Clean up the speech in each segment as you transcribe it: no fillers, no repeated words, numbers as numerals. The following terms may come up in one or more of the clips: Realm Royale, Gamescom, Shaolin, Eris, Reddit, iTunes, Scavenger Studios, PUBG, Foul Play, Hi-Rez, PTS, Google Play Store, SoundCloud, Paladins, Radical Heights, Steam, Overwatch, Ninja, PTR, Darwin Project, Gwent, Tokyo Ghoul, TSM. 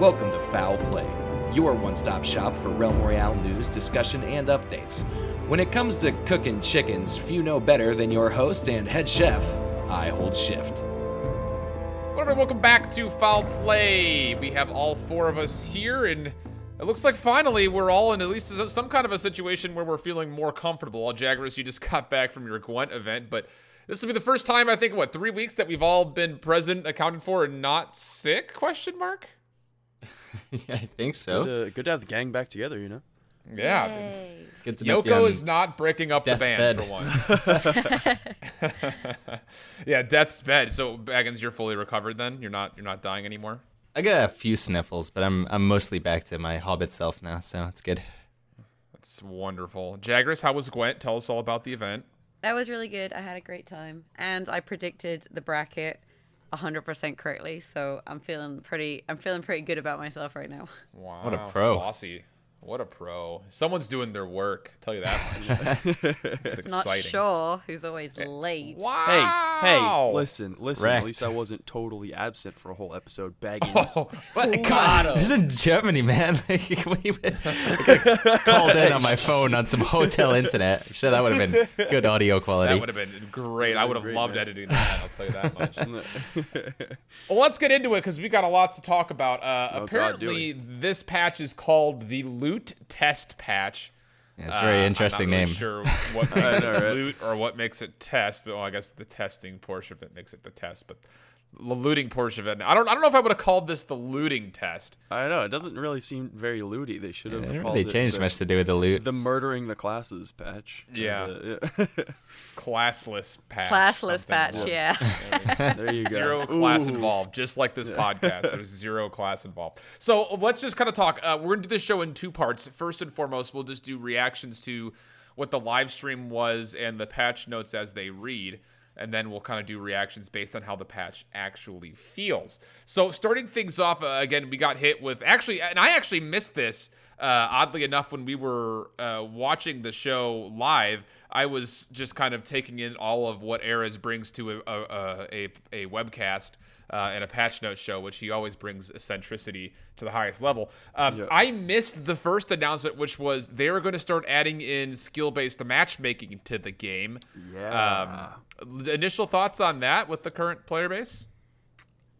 Welcome to Foul Play, your one-stop shop for Realm Royale news, discussion, and updates. When it comes to cooking chickens, few know better than your host and head chef, I hold shift. Welcome back to Foul Play. We have all four of us here, and it looks like finally we're all in at least some kind of a situation where we're feeling more comfortable. Jaggeris, you just got back from your Gwent event, but this will be the first time, I think, 3 weeks that we've all been present, accounted for, and not sick, question mark? Yeah, I think so. Good to have the gang back together, you know? Yeah. Good to Yoko is not breaking up the band for once. Yeah, death's bed. So Baggins, you're fully recovered then? You're not dying anymore? I got a few sniffles, but I'm mostly back to my hobbit self now, so it's good. That's wonderful. Jaggeris, how was Gwent? Tell us all about the event. That was really good. I had a great time. And I predicted the bracket 100% correctly, so I'm feeling pretty good about myself right now. Wow. What a pro. Saucy. What a pro. Someone's doing their work. I'll tell you that much. It's not Shaw, who's always late. Wow. Hey, listen. Wrecked. At least I wasn't totally absent for a whole episode. Baggins. Oh, God. This is in Germany, man. I called in on my phone on some hotel internet. I'm sure that would have been good audio quality. That would have been great. I would have loved editing that. I'll tell you that much. Well, let's get into it because we got a lot to talk about. Apparently, this patch is called the Loot Test Patch. Yeah, that's a very interesting name. I'm not really sure what makes it loot or what makes it test, but well, I guess the testing portion of it makes it the test, but the looting portion of it. I don't know if I would have called this the looting test. I know. It doesn't really seem very looty. They should have called really it. They changed much to do with the loot. The murdering the classes patch. Yeah. Classless patch. Classless patch, yeah. There you go. Zero class involved, just like this podcast. There's zero class involved. So let's just kind of talk. We're going to do this show in two parts. First and foremost, we'll just do reactions to what the live stream was and the patch notes as they read. And then we'll kind of do reactions based on how the patch actually feels. So starting things off, again, we got hit with I missed this, oddly enough, when we were watching the show live. I was just kind of taking in all of what Eris brings to a webcast and a patch note show, which he always brings eccentricity to the highest level. Yep. I missed the first announcement, which was they were going to start adding in skill-based matchmaking to the game. Yeah. Initial thoughts on that with the current player base?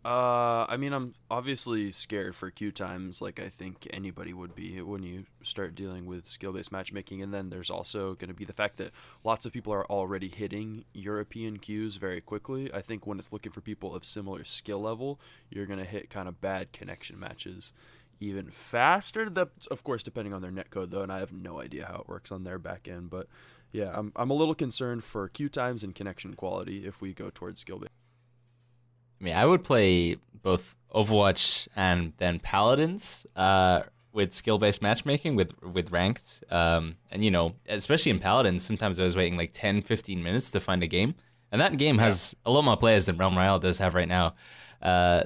I mean, I'm obviously scared for queue times, like I think anybody would be when you start dealing with skill-based matchmaking. And then there's also going to be the fact that lots of people are already hitting European queues very quickly. I think when it's looking for people of similar skill level, you're going to hit kind of bad connection matches even faster. That's, of course, depending on their netcode, though, and I have no idea how it works on their back end. But, yeah, I'm a little concerned for queue times and connection quality if we go towards skill-based. I mean, I would play both Overwatch and then Paladins with skill-based matchmaking, with ranked. And, you know, especially in Paladins, sometimes I was waiting like 10, 15 minutes to find a game. And that game has a lot more players than Realm Royale does have right now.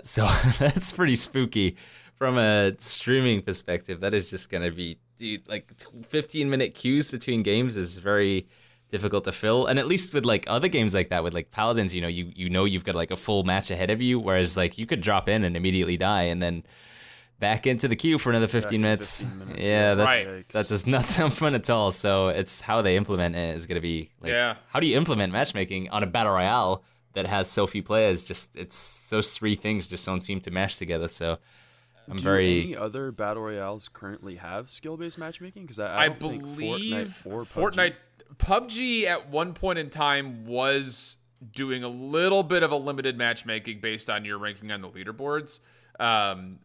So that's pretty spooky. From a streaming perspective, that is just going to be, dude, like 15-minute queues between games is very difficult to fill. And at least with like other games like that, with like Paladins, you know you've got like a full match ahead of you, whereas like you could drop in and immediately die and then back into the queue for another 15 minutes. Yeah, that does not sound fun at all. So it's how they implement it is going to be like, how do you implement matchmaking on a battle royale that has so few players? Just it's those three things just don't seem to mesh together. So any other battle royales currently have skill-based matchmaking? Because I believe Fortnite. PUBG at one point in time was doing a little bit of a limited matchmaking based on your ranking on the leaderboards.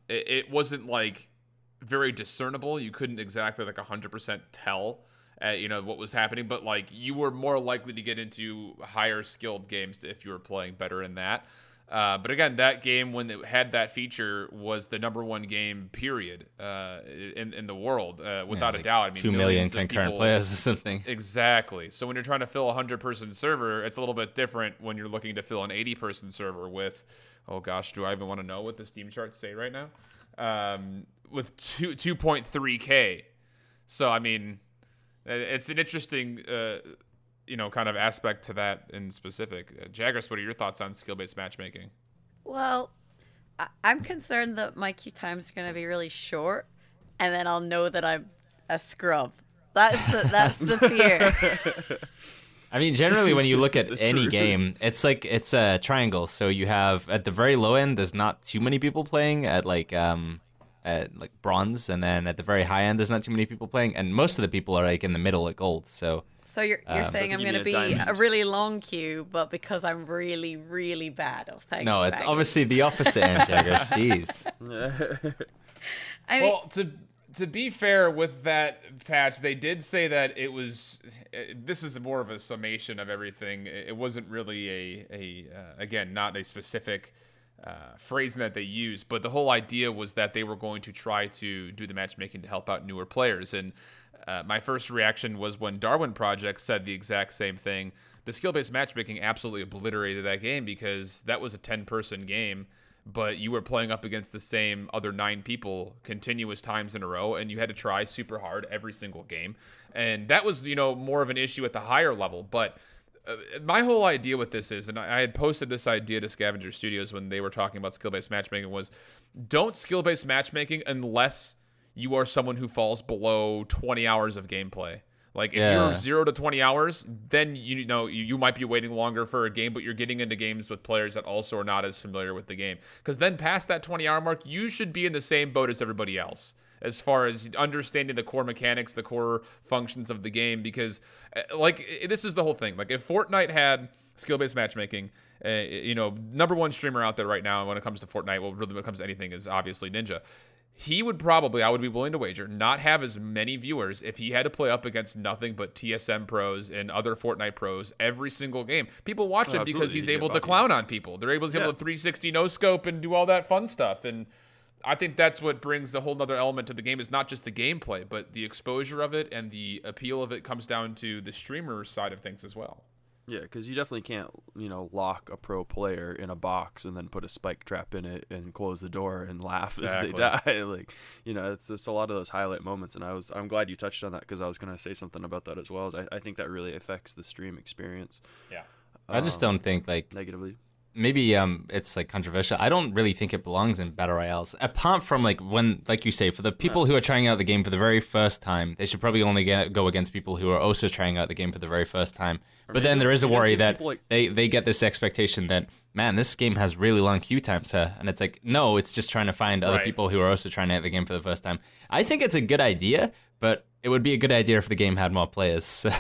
It wasn't like very discernible. You couldn't exactly like 100% tell, what was happening, but like you were more likely to get into higher skilled games if you were playing better in that. But again, that game, when it had that feature, was the number one game, period, in the world, without a doubt. I mean, 2 million concurrent players or something. Exactly. So when you're trying to fill a 100-person server, it's a little bit different when you're looking to fill an 80-person server with, oh gosh, do I even want to know what the Steam charts say right now? With 2.3K. So, I mean, it's an interesting kind of aspect to that in specific. Jaggeris, what are your thoughts on skill-based matchmaking? Well, I'm concerned that my queue times are going to be really short, and then I'll know that I'm a scrub. That's the fear. I mean, generally, when you look at any game, it's like it's a triangle. So you have at the very low end, there's not too many people playing at bronze, and then at the very high end, there's not too many people playing, and most of the people are like in the middle at gold. So you're saying I'm going to be a really long queue, but because I'm really, really bad. Oh, thanks. No, it's obviously the opposite end, Jaggers. Jeez. I mean, well, to be fair with that patch, they did say that it was. This is more of a summation of everything. It wasn't really again, not a specific phrasing that they used, but the whole idea was that they were going to try to do the matchmaking to help out newer players. And my first reaction was when Darwin Project said the exact same thing. The skill-based matchmaking absolutely obliterated that game because that was a 10-person game, but you were playing up against the same other 9 people continuous times in a row, and you had to try super hard every single game. And that was, more of an issue at the higher level. But my whole idea with this is, and I had posted this idea to Scavenger Studios when they were talking about skill-based matchmaking, was don't skill-based matchmaking unless you are someone who falls below 20 hours of gameplay. Like, if you're 0 to 20 hours, then you might be waiting longer for a game, but you're getting into games with players that also are not as familiar with the game. Because then past that 20-hour mark, you should be in the same boat as everybody else as far as understanding the core mechanics, the core functions of the game. Because, this is the whole thing. Like, if Fortnite had skill-based matchmaking, number one streamer out there right now when it comes to Fortnite, well, really when it comes to anything, is obviously Ninja. He would probably, I would be willing to wager, not have as many viewers if he had to play up against nothing but TSM pros and other Fortnite pros every single game. People watch him because he's able to clown on people. They're able to 360 no-scope and do all that fun stuff. And I think that's what brings the whole other element to the game is not just the gameplay, but the exposure of it and the appeal of it comes down to the streamer side of things as well. Yeah, because you definitely can't, lock a pro player in a box and then put a spike trap in it and close the door and laugh as they die. It's just a lot of those highlight moments. And I'm glad you touched on that because I was going to say something about that as well. I think that really affects the stream experience. Yeah, I just don't think negatively. Maybe it's controversial. I don't really think it belongs in battle royales. Apart from when, like you say, for the people who are trying out the game for the very first time, they should probably only go against people who are also trying out the game for the very first time. But then there is a worry that they get this expectation that, man, this game has really long queue times, huh? And it's no, it's just trying to find other people who are also trying out the game for the first time. I think it's a good idea, but it would be a good idea if the game had more players. So.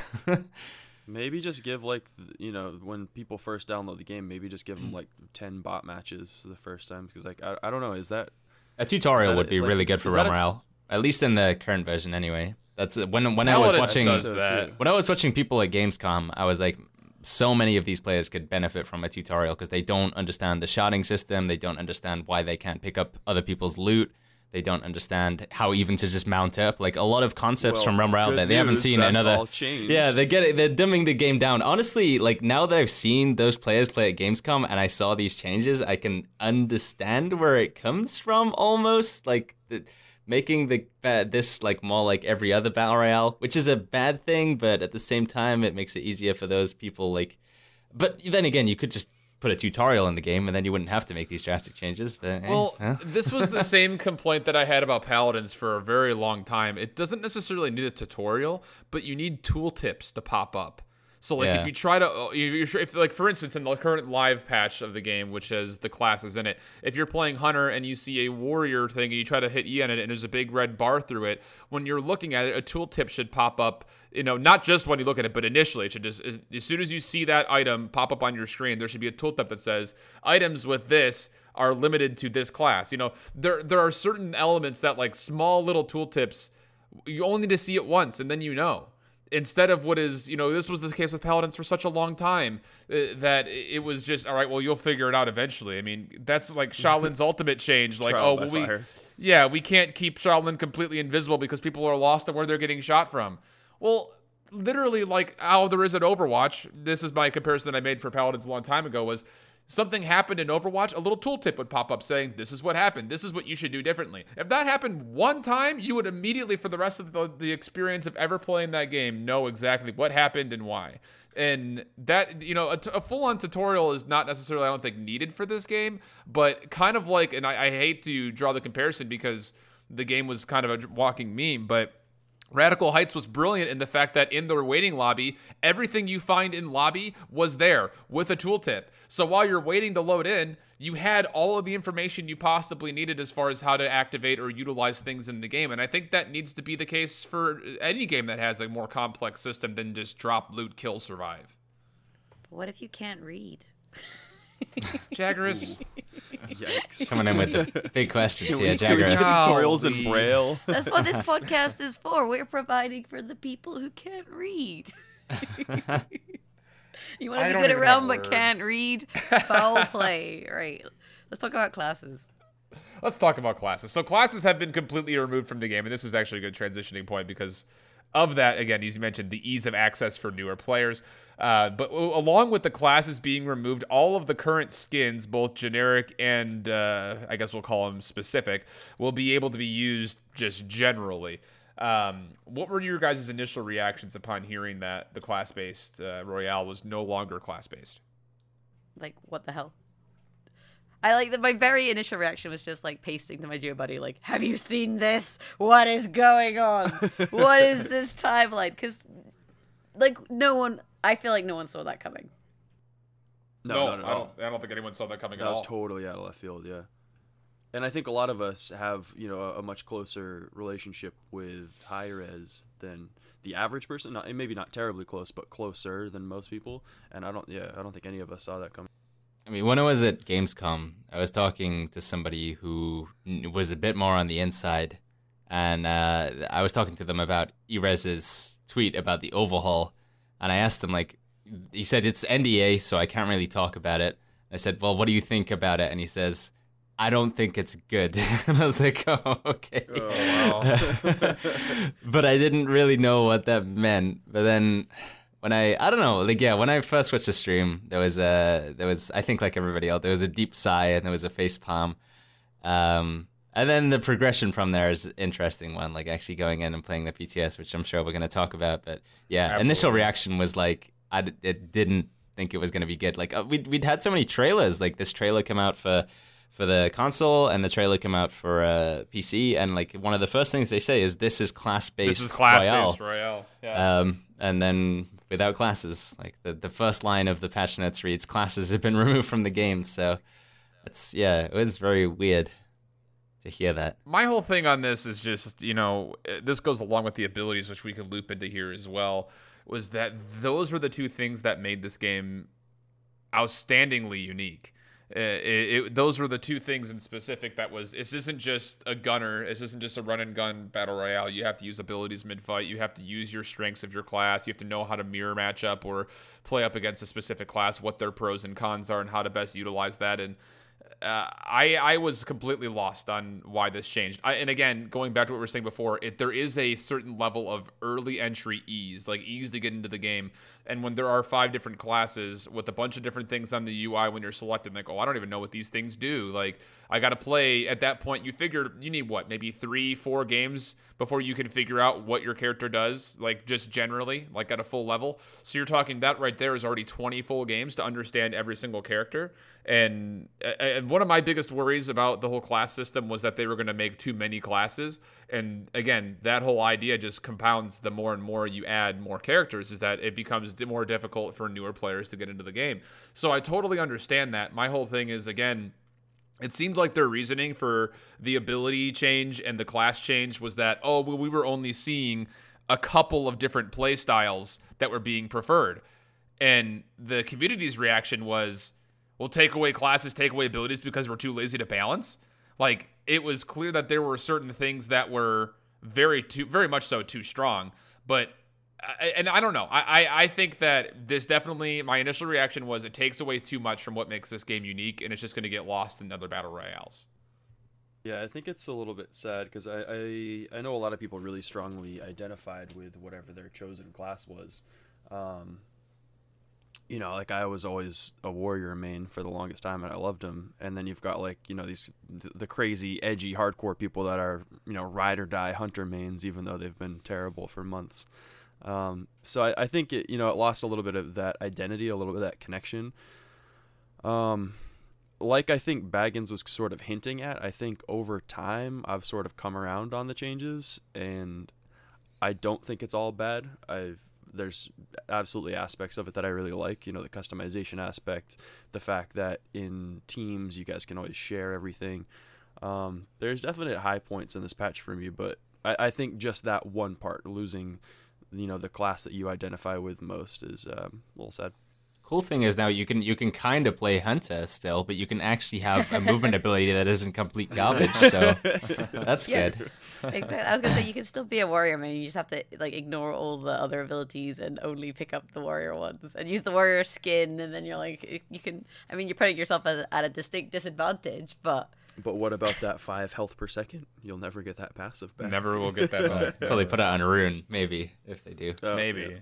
Maybe just give, when people first download the game, maybe just give them, 10 bot matches the first time. Because, I don't know, is that... A tutorial would be really good for Realm Royale. At least in the current version, anyway. That's when I was watching... When I was watching people at Gamescom, I was like, so many of these players could benefit from a tutorial because they don't understand the sharding system. They don't understand why they can't pick up other people's loot. They don't understand how even to just mount up. A lot of concepts from Realm Royale that they haven't seen another. All changed. Yeah, they get it. They're dumbing the game down. Honestly, now that I've seen those players play at Gamescom and I saw these changes, I can understand where it comes from almost. Making the this more like every other battle royale, which is a bad thing, but at the same time, it makes it easier for those people. But then again, you could just put a tutorial in the game, and then you wouldn't have to make these drastic changes. But, this was the same complaint that I had about Paladins for a very long time. It doesn't necessarily need a tutorial, but you need tooltips to pop up. So, if you try to... If for instance, in the current live patch of the game, which has the classes in it, if you're playing Hunter and you see a warrior thing and you try to hit E on it and there's a big red bar through it, when you're looking at it, a tooltip should pop up, not just when you look at it, but initially. It should just... As soon as you see that item pop up on your screen, there should be a tooltip that says, items with this are limited to this class. There are certain elements that, small little tooltips, you only need to see it once, and then Instead of what is, this was the case with Paladins for such a long time that it was just, all right, well, you'll figure it out eventually. I mean, that's Shaolin's ultimate change. We can't keep Shaolin completely invisible because people are lost at where they're getting shot from. Well, literally, how there is at Overwatch, this is my comparison that I made for Paladins a long time ago, was something happened in Overwatch, a little tooltip would pop up saying, this is what happened, this is what you should do differently. If that happened one time, you would immediately, for the rest of the experience of ever playing that game, know exactly what happened and why. And that, you know, a full-on tutorial is not necessarily, I don't think, needed for this game, but kind of like, and I hate to draw the comparison because the game was kind of a walking meme, but Radical Heights was brilliant in the fact that in the waiting lobby, everything you find in lobby was there with a tooltip. So while you're waiting to load in, you had all of the information you possibly needed as far as how to activate or utilize things in the game. And I think that needs to be the case for any game that has a more complex system than just drop, loot, kill, survive. But what if you can't read? Jaggerus. Yikes. Coming in with big questions here, Jaggerus. Tutorials in Braille. That's what this podcast is for. We're providing for the people who can't read. You want to be good at Realm but can't read? Foul Play. Right. Let's talk about classes. Let's talk about classes. So classes have been completely removed from the game, and this is actually a good transitioning point because of that, again, as you mentioned, the ease of access for newer players. But along with the classes being removed, all of the current skins, both generic and I guess we'll call them specific, will be able to be used just generally. What were your guys' initial reactions upon hearing that the class-based Royale was no longer class-based? Like, what the hell? I like that my very initial reaction was just like pasting to my GeoBuddy, like, have you seen this? What is going on? What is this timeline? Because, like, no one, I feel like no one saw that coming. No, I don't think anyone saw that coming at all. That was totally out of left field, yeah. And I think a lot of us have, you know, a much closer relationship with Hi-Rez than the average person. Not, maybe not terribly close, but closer than most people. And I don't think any of us saw that coming. I mean, when I was at Gamescom, I was talking to somebody who was a bit more on the inside, and I was talking to them about Eris's tweet about the overhaul, and I asked him, like, he said, it's NDA, so I can't really talk about it. I said, well, what do you think about it? And he says, I don't think it's good. And I was like, oh, okay. Oh, wow. But I didn't really know what that meant, but then... When I first watched the stream, there was, I think like everybody else, there was a deep sigh and there was a face palm. And then the progression from there is an interesting one, like actually going in and playing the PTS, which I'm sure we're going to talk about. But yeah, absolutely. Initial reaction was like, it didn't think it was going to be good. Like we'd had so many trailers, like this trailer come out for the console and the trailer come out for PC. And like one of the first things they say is, this is class-based Royale. Yeah. And then... without classes, like the first line of the patch notes reads, classes have been removed from the game. So it was very weird to hear that. My whole thing on this is just, you know, this goes along with the abilities, which we could loop into here as well, was that those were the two things that made this game outstandingly unique. Those were the two things in specific that was, this isn't just a gunner, this isn't just a run and gun battle royale. You have to use abilities mid-fight, you have to use your strengths of your class, you have to know how to mirror match up or play up against a specific class, what their pros and cons are and how to best utilize that. And I was completely lost on why this changed. And again, going back to what we were saying before, there is a certain level of early entry ease, like ease to get into the game. And when there are 5 different classes with a bunch of different things on the UI when you're selected, like, oh, I don't even know what these things do. Like, I got to play. At that point, you figure you need, what, maybe 3-4 games before you can figure out what your character does, like just generally, like at a full level. So you're talking that right there is already 20 full games to understand every single character. And one of my biggest worries about the whole class system was that they were going to make too many classes. And again, that whole idea just compounds the more and more you add more characters, is that it becomes more difficult for newer players to get into the game. So I totally understand that. My whole thing is, again, it seemed like their reasoning for the ability change and the class change was that, oh, well, we were only seeing a couple of different play styles that were being preferred. And the community's reaction was, we'll take away classes, take away abilities because we're too lazy to balance. Like, it was clear that there were certain things that were very much so too strong. But, and I don't know, I think that this definitely, my initial reaction was it takes away too much from what makes this game unique, and it's just going to get lost in other battle royales. Yeah, I think it's a little bit sad because I know a lot of people really strongly identified with whatever their chosen class was. you know, like I was always a warrior main for the longest time, and I loved him. And then you've got, like, you know, these the crazy, edgy, hardcore people that are, you know, ride or die hunter mains, even though they've been terrible for months. So I think it, you know, it lost a little bit of that identity, a little bit of that connection. Like I think Baggins was sort of hinting at, I think over time I've sort of come around on the changes, and I don't think it's all bad. There's absolutely aspects of it that I really like, you know, the customization aspect, the fact that in teams you guys can always share everything. There's definite high points in this patch for me, but I think just that one part, losing, you know, the class that you identify with most is a little sad. Cool thing is now you can kind of play Hunter still, but you can actually have a movement ability that isn't complete garbage, so that's good. Exactly. I was going to say, you can still be a warrior, man. You just have to, like, ignore all the other abilities and only pick up the warrior ones and use the warrior skin, and then you're like, you can, I mean, you're putting yourself at a distinct disadvantage, but... But what about that 5 health per second? You'll never get that passive back. Never will get that back. Until they put it on Rune, maybe, if they do. Oh, maybe.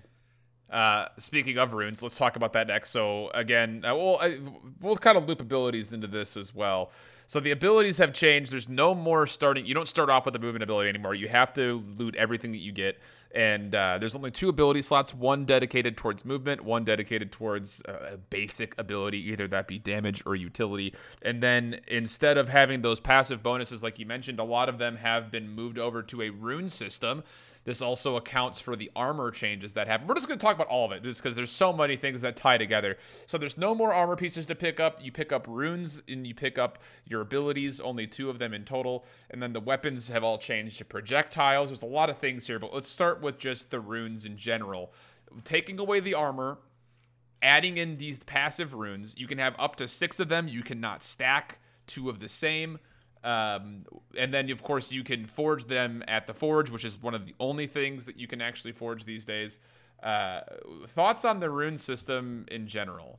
Yeah. Speaking of runes, let's talk about that next. So again, we'll kind of loop abilities into this as well. So the abilities have changed. There's no more starting. You don't start off with a movement ability anymore. You have to loot everything that you get. And there's only 2 ability slots, one dedicated towards movement, one dedicated towards a basic ability, either that be damage or utility. And then instead of having those passive bonuses, like you mentioned, a lot of them have been moved over to a rune system. This also accounts for the armor changes that happen. We're just going to talk about all of it just because there's so many things that tie together. So there's no more armor pieces to pick up. You pick up runes and you pick up your abilities, only 2 of them in total. And then the weapons have all changed to projectiles. There's a lot of things here, but let's start with just the runes in general. Taking away the armor, adding in these passive runes, you can have up to 6 of them. You cannot stack 2 of the same. And then, of course, you can forge them at the forge, which is one of the only things that you can actually forge these days. Thoughts on the rune system in general?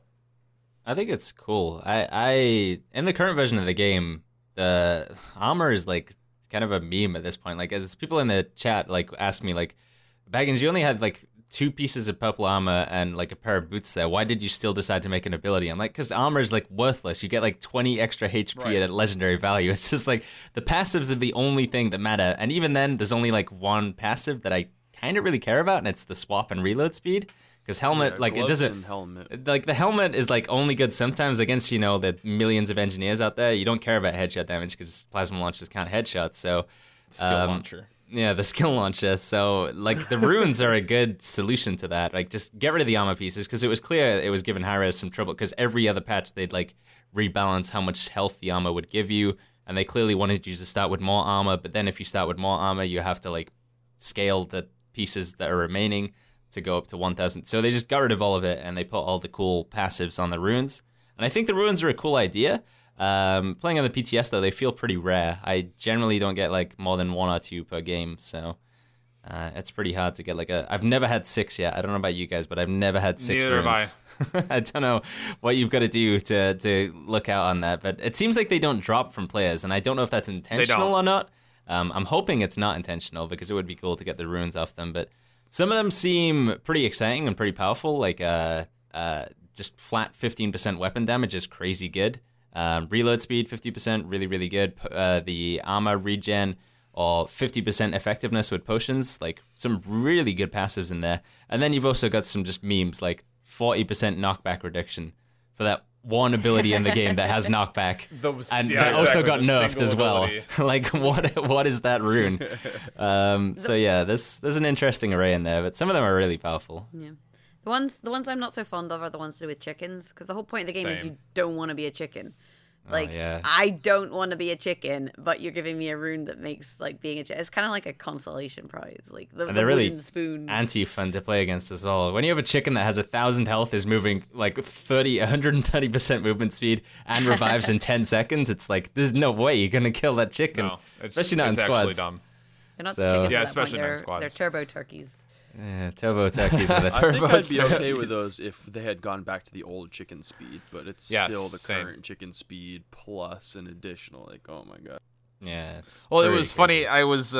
I think it's cool. I in the current version of the game, the armor is, like, kind of a meme at this point. Like, as people in the chat, like, asked me, like, Baggins, you only had, like, 2 pieces of purple armor and, like, a pair of boots there. Why did you still decide to make an ability? I'm like, because armor is, like, worthless. You get, like, 20 extra HP right. At a legendary value. It's just, like, the passives are the only thing that matter. And even then, there's only, like, one passive that I kind of really care about, and it's the swap and reload speed. Because helmet, like, it doesn't... Helmet. Like, the helmet is, like, only good sometimes against, you know, the millions of engineers out there. You don't care about headshot damage because plasma launchers can't headshot, so... Skill launcher. Yeah, the skill launcher. So, like, the runes are a good solution to that. Like, just get rid of the armor pieces, because it was clear it was giving Hi-Rez some trouble, because every other patch they'd, like, rebalance how much health the armor would give you, and they clearly wanted you to start with more armor, but then if you start with more armor, you have to, like, scale the pieces that are remaining to go up to 1,000. So they just got rid of all of it, and they put all the cool passives on the runes. And I think the runes are a cool idea. Playing on the PTS, though, they feel pretty rare. I generally don't get, like, more than 1 or 2 per game, so it's pretty hard to get, like, I've never had 6 yet. I don't know about you guys, but I've never had 6 Neither runes. Have I. I don't know what you've got to do to look out on that, but it seems like they don't drop from players, and I don't know if that's intentional or not. I'm hoping it's not intentional, because it would be cool to get the runes off them, but some of them seem pretty exciting and pretty powerful, like just flat 15% weapon damage is crazy good. Reload speed 50%, really, really good. The armor regen or 50% effectiveness with potions, like some really good passives in there. And then you've also got some just memes, like 40% knockback reduction for that one ability in the game that has knockback. Also got nerfed as well. Like, what is that rune? So yeah, there's an interesting array in there, but some of them are really powerful. Yeah. The ones I'm not so fond of are the ones to do with chickens, because the whole point of the game is you don't want to be a chicken. Like, I don't want to be a chicken, but you're giving me a rune that makes, like, being a chicken. It's kind of like a consolation prize. Like, the really spoon. Anti-fun to play against as well. When you have a chicken that has 1,000 health, is moving, like, 130% movement speed, and revives in 10 seconds, it's like, there's no way you're going to kill that chicken. No, especially not in squads. It's actually dumb. They're not chickens at that especially point. Not in squads. They're turbo turkeys. Yeah, turbo turkeys with a turbo. I think I'd be okay with those if they had gone back to the old chicken speed, but it's still the current chicken speed plus an additional, like, oh my god. Yeah. It was crazy. Funny. I was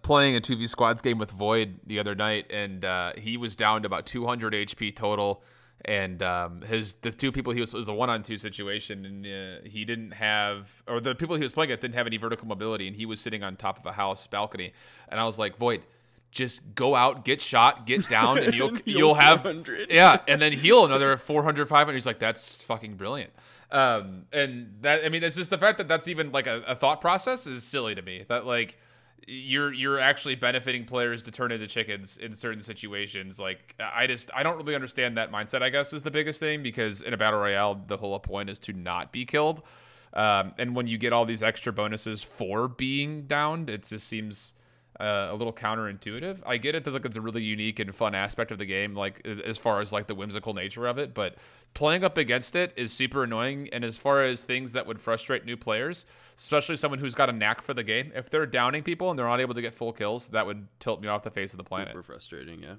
playing a 2v squads game with Void the other night, and he was down to about 200 HP total. And the two people he was a 1-on-2 situation, and he didn't have, or the people he was playing with didn't have any vertical mobility, and he was sitting on top of a house balcony. And I was like, Void, just go out, get shot, get down, and you'll have 400. Yeah, and then heal another 400, 500. He's like, that's fucking brilliant. And that, I mean, it's just the fact that that's even like a thought process is silly to me. That like you're actually benefiting players to turn into chickens in certain situations. Like I don't really understand that mindset, I guess, is the biggest thing, because in a battle royale, the whole point is to not be killed. And when you get all these extra bonuses for being downed, it just seems a little counterintuitive. I get it. Like, it's a really unique and fun aspect of the game, like as far as like the whimsical nature of it, but playing up against it is super annoying. And as far as things that would frustrate new players, especially someone who's got a knack for the game, if they're downing people and they're not able to get full kills, that would tilt me off the face of the planet. Super frustrating, yeah.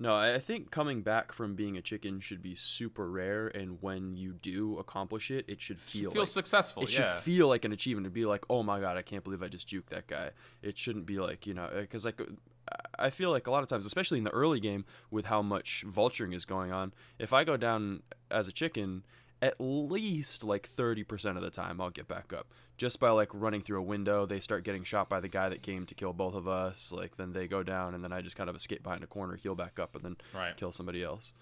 No, I think coming back from being a chicken should be super rare, and when you do accomplish it, it should feel like, successful. It should feel like an achievement. It'd be like, oh my god, I can't believe I just juked that guy. It shouldn't be like, you know, because like I feel like a lot of times, especially in the early game with how much vulturing is going on, if I go down as a chicken, at least like 30% of the time I'll get back up just by like running through a window. They start getting shot by the guy that came to kill both of us. Like then they go down, and then I just kind of escape behind a corner, heal back up, and then kill somebody else.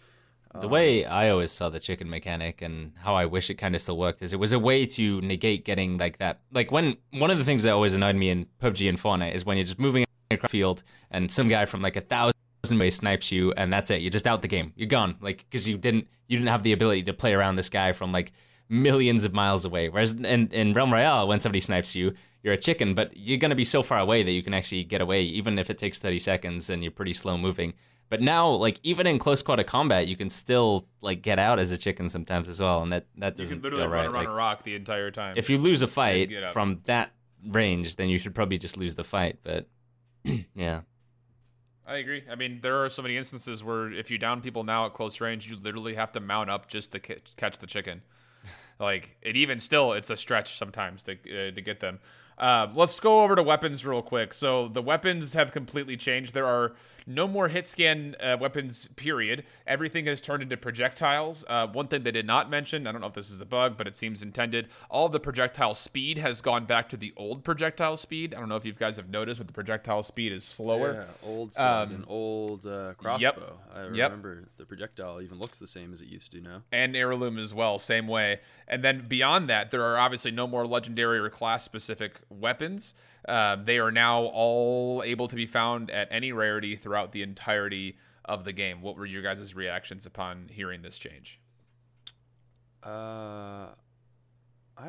The way I always saw the chicken mechanic and how I wish it kind of still worked is it was a way to negate getting like that. Like when one of the things that always annoyed me in PUBG and Fortnite is when you're just moving across the field and some guy from like 1,000 somebody snipes you, and that's it. You're just out the game. You're gone. Like, because you didn't have the ability to play around this guy from like millions of miles away. Whereas in Realm Royale, when somebody snipes you, you're a chicken, but you're going to be so far away that you can actually get away, even if it takes 30 seconds and you're pretty slow moving. But now, like, even in close quarter combat, you can still like get out as a chicken sometimes as well, and that doesn't feel right. You can literally run around a rock the entire time. If you lose a fight from that range, then you should probably just lose the fight, but yeah. I agree. I mean, there are so many instances where if you down people now at close range, you literally have to mount up just to catch the chicken. Like, it even still, it's a stretch sometimes to get them. Let's go over to weapons real quick. So the weapons have completely changed. There are no more hit scan weapons, period. Everything has turned into projectiles. One thing they did not mention, I don't know if this is a bug, but it seems intended, all the projectile speed has gone back to the old projectile speed. I don't know if you guys have noticed, but the projectile speed is slower. Yeah, old sword and old crossbow. Yep, I remember the projectile even looks the same as it used to now. And heirloom as well, same way. And then beyond that, there are obviously no more legendary or class-specific weapons. They are now all able to be found at any rarity throughout the entirety of the game. What were your guys' reactions upon hearing this change? I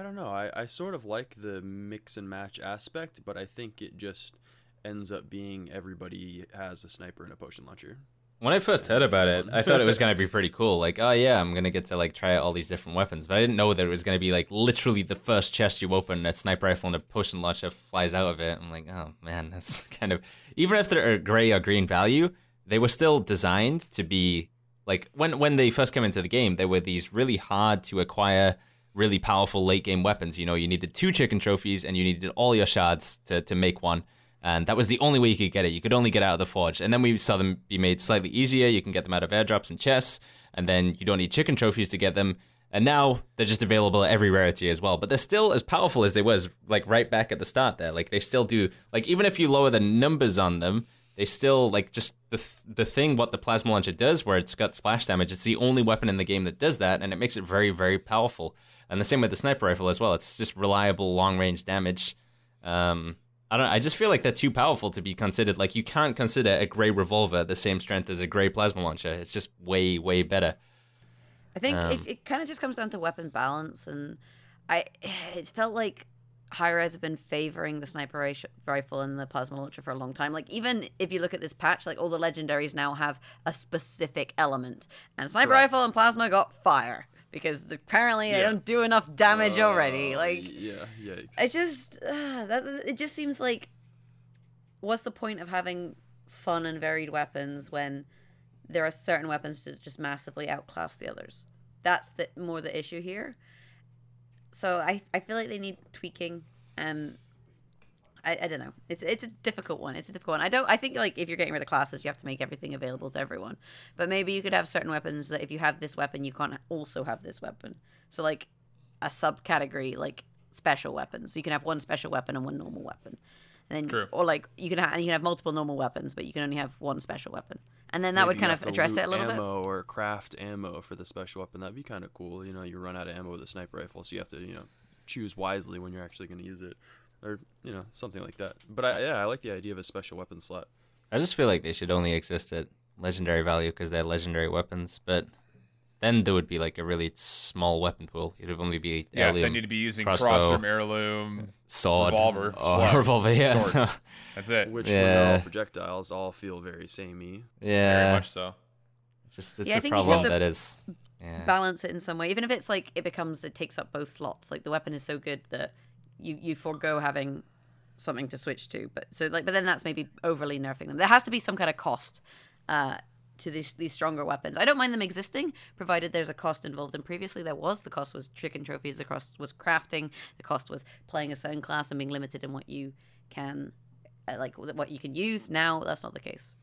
don't know. I sort of like the mix and match aspect, but I think it just ends up being everybody has a sniper and a potion launcher. When I first heard about it, I thought it was going to be pretty cool. Like, oh yeah, I'm going to get to like try out all these different weapons. But I didn't know that it was going to be like literally the first chest you open, a sniper rifle and a potion launcher flies out of it. I'm like, oh man, that's kind of... Even if they're a gray or green value, they were still designed to be... Like, when they first came into the game, they were these really hard to acquire, really powerful late game weapons. You know, you needed 2 chicken trophies and you needed all your shards to make one. And that was the only way you could get it. You could only get out of the forge. And then we saw them be made slightly easier. You can get them out of airdrops and chests. And then you don't need chicken trophies to get them. And now they're just available at every rarity as well. But they're still as powerful as they was like right back at the start there. Like they still do, like even if you lower the numbers on them, they still like just the thing what the plasma launcher does where it's got splash damage. It's the only weapon in the game that does that. And it makes it very, very powerful. And the same with the sniper rifle as well. It's just reliable long range damage. I don't know, I just feel like they're too powerful to be considered. Like, you can't consider a gray revolver the same strength as a gray plasma launcher. It's just way, way better. I think it kind of just comes down to weapon balance, and it felt like Hi-Rez have been favoring the sniper rifle and the plasma launcher for a long time. Like, even if you look at this patch, like, all the legendaries now have a specific element. And sniper rifle and plasma got fire, because apparently they don't do enough damage already. Like, yeah, yikes. It just it just seems like, what's the point of having fun and varied weapons when there are certain weapons that just massively outclass the others? That's more the issue here. So I feel like they need tweaking, and I don't know. It's a difficult one. I think, like, if you're getting rid of classes, you have to make everything available to everyone. But maybe you could have certain weapons that if you have this weapon, you can't also have this weapon. So, like, a subcategory, like, special weapons. So you can have one special weapon and one normal weapon. And then, true. Or, like, you can have multiple normal weapons, but you can only have one special weapon. And then that would kind of address it a little bit. Ammo or craft ammo for the special weapon. That'd be kind of cool. You know, you run out of ammo with a sniper rifle, so you have to, you know, choose wisely when you're actually going to use it. Or, you know, something like that. But, I like the idea of a special weapon slot. I just feel like they should only exist at legendary value because they're legendary weapons. But then there would be, like, a really small weapon pool. It would only be heirloom, yeah, they need to be using crossbow, heirloom, sword, revolver. Oh, revolver, yeah. Sword. That's it. Which, yeah. All projectiles all feel very samey. Yeah. Very much so. Just, it's a problem that is... Yeah. Balance it in some way. Even if it's, like, it takes up both slots. Like, the weapon is so good that... You forego having something to switch to, but then that's maybe overly nerfing them. There has to be some kind of cost to these stronger weapons. I don't mind them existing, provided there's a cost involved. And previously there was. The cost was chicken trophies. The cost was crafting. The cost was playing a certain class and being limited in what you can, what you can use. Now that's not the case.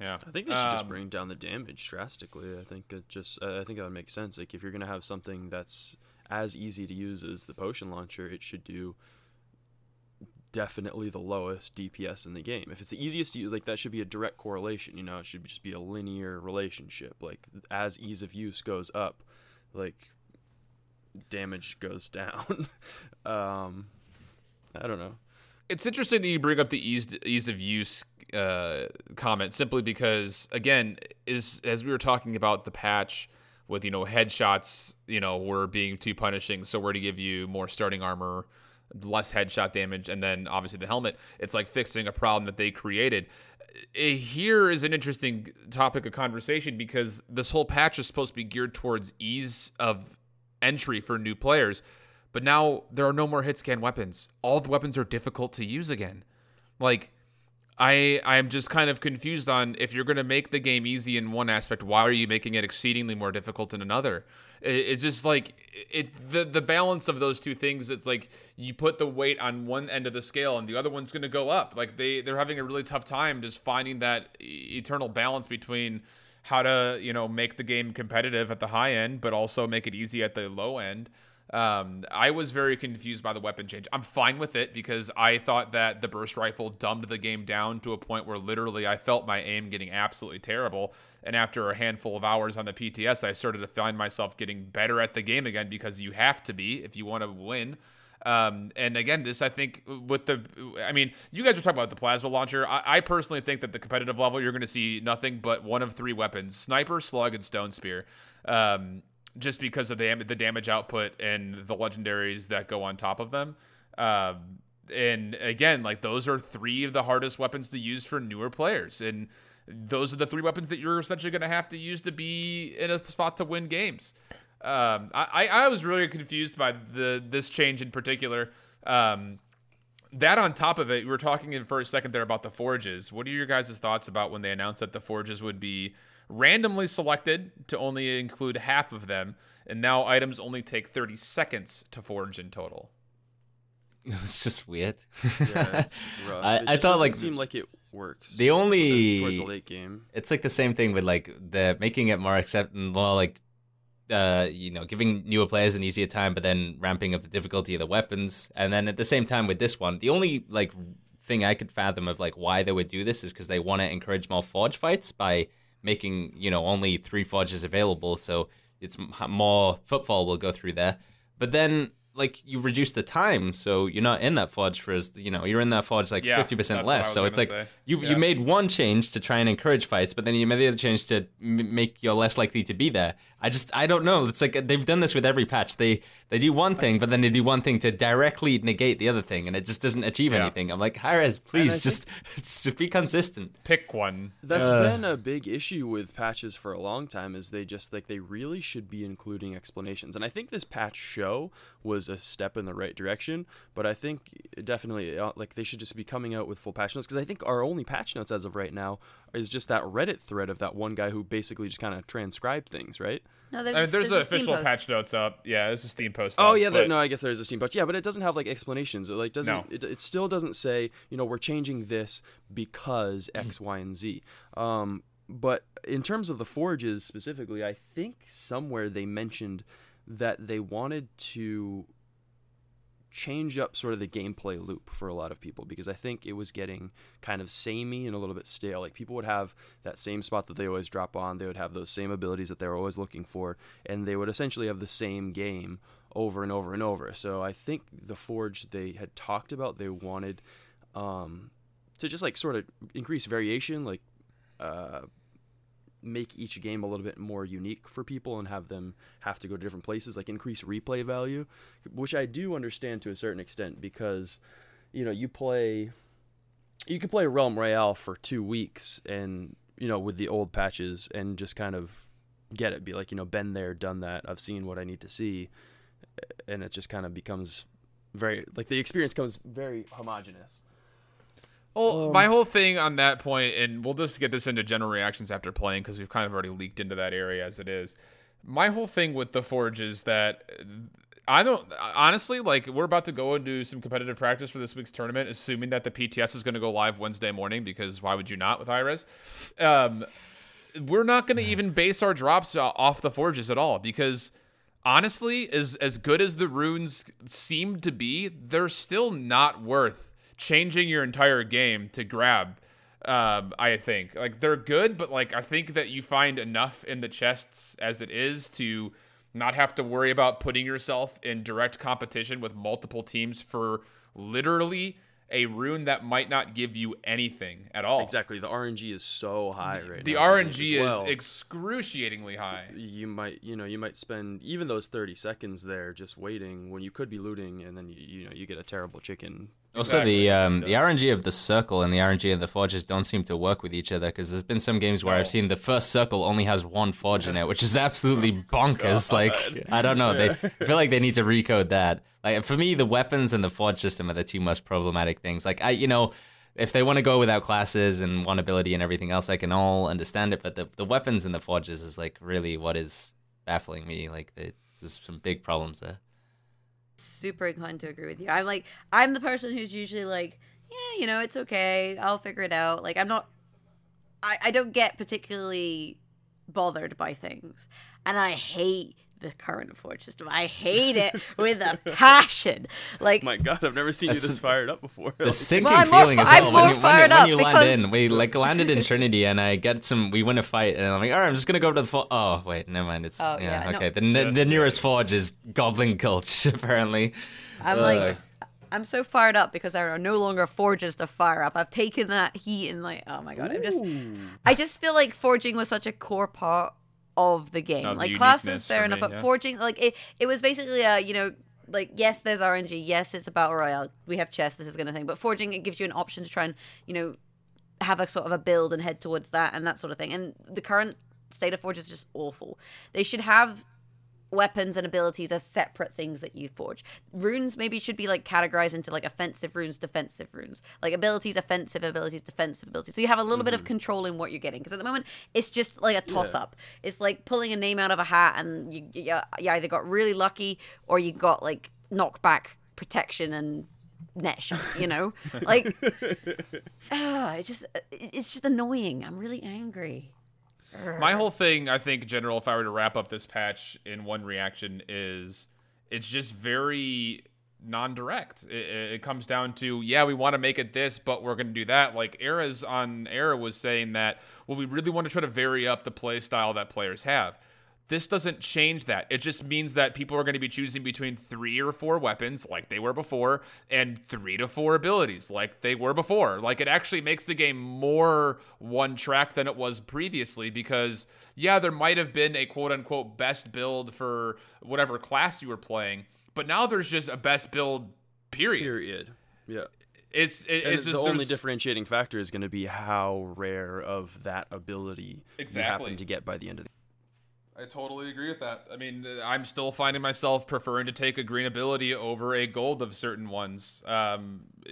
Yeah, I think they should just bring down the damage drastically. I think that would make sense. Like, if you're gonna have something that's as easy to use as the potion launcher, it should do definitely the lowest DPS in the game. If it's the easiest to use, like, that should be a direct correlation, you know, it should just be a linear relationship. Like, as ease of use goes up, like, damage goes down. I don't know. It's interesting that you bring up the ease of use comment, simply because, again, is as we were talking about the patch, with, you know, headshots, you know, we're being too punishing, so we're to give you more starting armor, less headshot damage, and then obviously the helmet. It's like fixing a problem that they created. Here is an interesting topic of conversation, because this whole patch is supposed to be geared towards ease of entry for new players, but now there are no more hit scan weapons. All the weapons are difficult to use again. Like, I'm just kind of confused on, if you're going to make the game easy in one aspect, why are you making it exceedingly more difficult in another? It's just like the balance of those two things. It's like you put the weight on one end of the scale and the other one's going to go up. Like, they're having a really tough time just finding that eternal balance between how to, you know, make the game competitive at the high end, but also make it easy at the low end. I was very confused by the weapon change. I'm fine with it, because I thought that the burst rifle dumbed the game down to a point where literally I felt my aim getting absolutely terrible. And after a handful of hours on the PTS, I started to find myself getting better at the game again, because you have to be if you want to win. And again, this, I think, you guys were talking about the plasma launcher. I personally think that the competitive level, you're going to see nothing but one of three weapons: sniper, slug, and stone spear. Just because of the damage output and the legendaries that go on top of them. And again, like, those are three of the hardest weapons to use for newer players. And those are the three weapons that you're essentially going to have to use to be in a spot to win games. I was really confused by this change in particular. That on top of it, we were talking for a second there about the forges. What are your guys' thoughts about when they announced that the forges would be randomly selected to only include half of them, and now items only take 30 seconds to forge in total? It was just weird. Yeah, it's rough. I thought, like, it seemed like it works. The only towards the late game, it's like the same thing with, like, the making it more acceptable, like, giving newer players an easier time, but then ramping up the difficulty of the weapons. And then at the same time with this one, the only, like, thing I could fathom of, like, why they would do this is because they want to encourage more forge fights by making, you know, only three forges available, so it's more footfall will go through there. But then, like, you reduce the time, so you're not in that forge for as, you know, you're in that forge, like, 50% less. So it's like you made one change to try and encourage fights, but then you made the other change to make you're less likely to be there. I don't know. It's like they've done this with every patch. They do one thing, but then they do one thing to directly negate the other thing, and it just doesn't achieve anything. I'm like, Hi-Rez, please just be consistent. Pick one. That's been a big issue with patches for a long time, is they just, like, they really should be including explanations. And I think this patch show was a step in the right direction, but I think definitely, like, they should just be coming out with full patch notes, because I think our only patch notes as of right now is just that Reddit thread of that one guy who basically just kind of transcribed things, right? No, there's the official patch notes up. Yeah, there's a Steam post. Oh, yeah. But... No, I guess there is a Steam post. Yeah, but it doesn't have like explanations. It, like, doesn't. No. It still doesn't say, you know, we're changing this because X, Y, and Z. But in terms of the Forges specifically, I think somewhere they mentioned that they wanted to change up sort of the gameplay loop for a lot of people, because I think it was getting kind of samey and a little bit stale. Like, people would have that same spot that they always drop on, they would have those same abilities that they were always looking for, and they would essentially have the same game over and over and over. So I think the Forge, they had talked about, they wanted to just like sort of increase variation, like make each game a little bit more unique for people and have them have to go to different places, like increase replay value, which I do understand to a certain extent, because, you know, you can play Realm Royale for 2 weeks and, you know, with the old patches, and just kind of get it, be like, you know, been there, done that, I've seen what I need to see, and it just kind of becomes very, like, the experience becomes very homogenous. Well, my whole thing on that point, and we'll just get this into general reactions after playing, because we've kind of already leaked into that area as it is. My whole thing with the Forge is that I don't, honestly, like, we're about to go and do some competitive practice for this week's tournament, assuming that the PTS is going to go live Wednesday morning, because why would you not with Hi-Rez? We're not going to even base our drops off the Forges at all, because... honestly, as good as the runes seem to be, they're still not worth changing your entire game to grab. I think, like, they're good, but like, I think that you find enough in the chests as it is to not have to worry about putting yourself in direct competition with multiple teams for literally a rune that might not give you anything at all. Exactly. The RNG is so high right now. The RNG is excruciatingly high. You might spend even those 30 seconds there just waiting when you could be looting, and then you get a terrible chicken. Also, the RNG of the circle and the RNG of the Forges don't seem to work with each other, because there's been some games where I've seen the first circle only has one Forge in it, which is absolutely bonkers. God. Like, I don't know. Yeah. I feel like they need to recode that. Like, for me, the weapons and the Forge system are the two most problematic things. Like, if they want to go without classes and one ability and everything else, I can all understand it. But the weapons and the Forges is like really what is baffling me. Like, there's some big problems there. Super inclined to agree with you. I'm the person who's usually like, yeah, you know, it's okay, I'll figure it out. Like, I don't get particularly bothered by things, and I hate the current Forge system. I hate it with a passion. Like, my God, I've never seen you this fired up before. The sinking feeling as well. When you land in, we like landed in Trinity, and I get we win a fight, and I'm like, all right, I'm just gonna go to the Forge. Oh wait, never mind. It's okay. The nearest Forge is Goblin Gulch, apparently. I'm so fired up because there are no longer Forges to fire up. I've taken that heat, and like, oh my God, I just feel like forging was such a core part of the game. Not like the classes, fair enough, but forging, like, it was basically a, you know, like, yes, there's RNG, yes, it's a battle royale, we have chests, this is gonna thing, but forging, it gives you an option to try and, you know, have a sort of a build and head towards that and that sort of thing. And the current state of Forge is just awful. They should have weapons and abilities as separate things that you forge. Runes maybe should be like categorized into like offensive runes, defensive runes, like abilities, offensive abilities, defensive abilities. So you have a little bit of control in what you're getting. Because at the moment, it's just like a toss up. It's like pulling a name out of a hat, and you either got really lucky or you got like knockback, protection, and net shot. You know, like, it's just annoying. I'm really angry. My whole thing, I think, general, if I were to wrap up this patch in one reaction, is it's just very non-direct. It comes down to, yeah, we want to make it this, but we're going to do that. Like, Eris on Era was saying that, well, we really want to try to vary up the play style that players have. This doesn't change that. It just means that people are going to be choosing between 3 or 4 weapons, like they were before, and 3 to 4 abilities, like they were before. Like, it actually makes the game more one track than it was previously, because, yeah, there might have been a quote unquote best build for whatever class you were playing, but now there's just a best build, period. Yeah. It's just, the only differentiating factor is going to be how rare of that ability you happen to get by the end of the game. I totally agree with that. I mean, I'm still finding myself preferring to take a green ability over a gold of certain ones,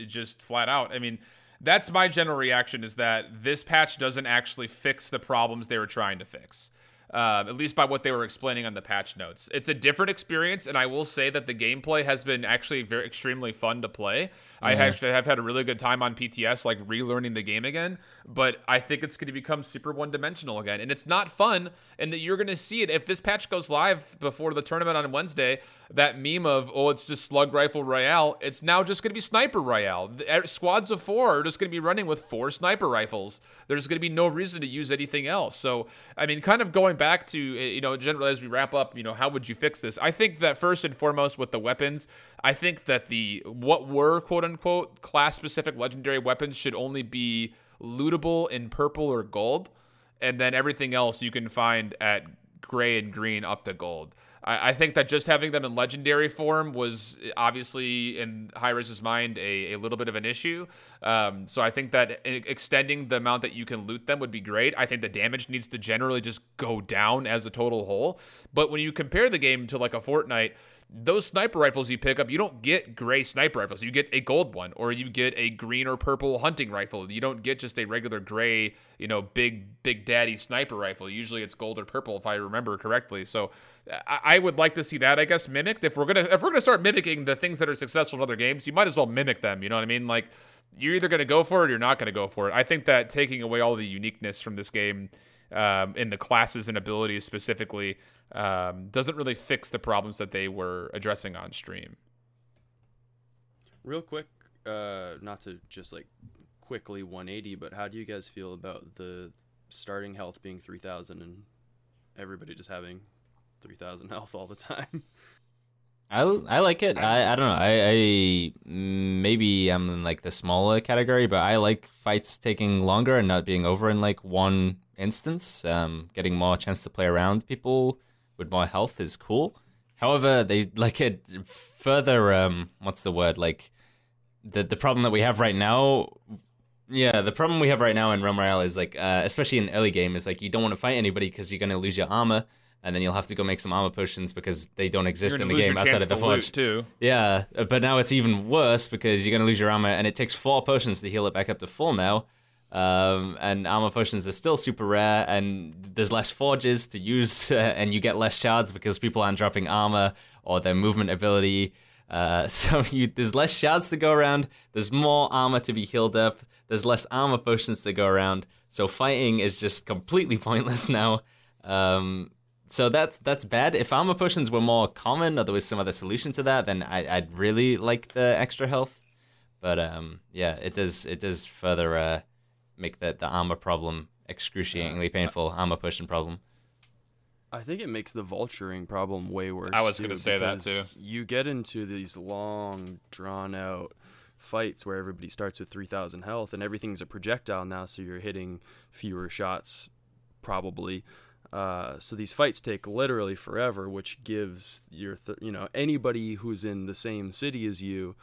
just flat out. I mean, that's my general reaction, is that this patch doesn't actually fix the problems they were trying to fix. at least by what they were explaining on the patch notes. It's a different experience, and I will say that the gameplay has been actually extremely fun to play. Mm-hmm. I actually have had a really good time on PTS, like relearning the game again, but I think it's going to become super one-dimensional again, and it's not fun, and that you're going to see it. If this patch goes live before the tournament on Wednesday, that meme of, oh, it's just Slug Rifle Royale, it's now just going to be Sniper Royale. The squads of four are just going to be running with four sniper rifles. There's going to be no reason to use anything else. So, I mean, kind of going back to, you know, generally as we wrap up, you know, how would you fix this? I think that first and foremost with the weapons, I think that the what were, quote unquote, class-specific legendary weapons should only be lootable in purple or gold. And then everything else you can find at gray and green up to gold. I think that just having them in legendary form was obviously, in Hi-Rez's mind, a little bit of an issue. So I think that extending the amount that you can loot them would be great. I think the damage needs to generally just go down as a total whole. But when you compare the game to like a Fortnite, those sniper rifles you pick up, you don't get gray sniper rifles. You get a gold one, or you get a green or purple hunting rifle. You don't get just a regular gray, you know, big daddy sniper rifle. Usually it's gold or purple, if I remember correctly. So I would like to see that, I guess, mimicked. If we're gonna start mimicking the things that are successful in other games, you might as well mimic them. You know what I mean? Like, you're either gonna go for it or you're not gonna go for it. I think that taking away all the uniqueness from this game, in the classes and abilities specifically, doesn't really fix the problems that they were addressing on stream. Real quick, not to just like quickly 180, but how do you guys feel about the starting health being 3,000 and everybody just having 3,000 health all the time? I like it. I don't know. I maybe I'm in like the smaller category, but I like fights taking longer and not being over in like one instance. Getting more chance to play around people with more health is cool. However, they like it further. What's the word? Like the problem that we have right now. Yeah, the problem we have right now in Realm Royale is like, especially in early game, is like you don't want to fight anybody because you're gonna lose your armor. And then you'll have to go make some armor potions because they don't exist in the game outside of the forge. Too. Yeah, but now it's even worse because you're going to lose your armor, and it takes 4 potions to heal it back up to full now. And armor potions are still super rare, and there's less forges to use, and you get less shards because people aren't dropping armor or their movement ability. So there's less shards to go around, there's more armor to be healed up, there's less armor potions to go around. So fighting is just completely pointless now. So that's bad. If armor potions were more common, or there was some other solution to that, then I'd really like the extra health. But yeah, it does further make the armor problem excruciatingly painful. Armor potion problem. I think it makes the vulturing problem way worse. I was going to say that too. You get into these long, drawn out fights where everybody starts with 3,000 health, and everything's a projectile now, so you're hitting fewer shots, probably. So these fights take literally forever, which gives anybody who's in the same city as you,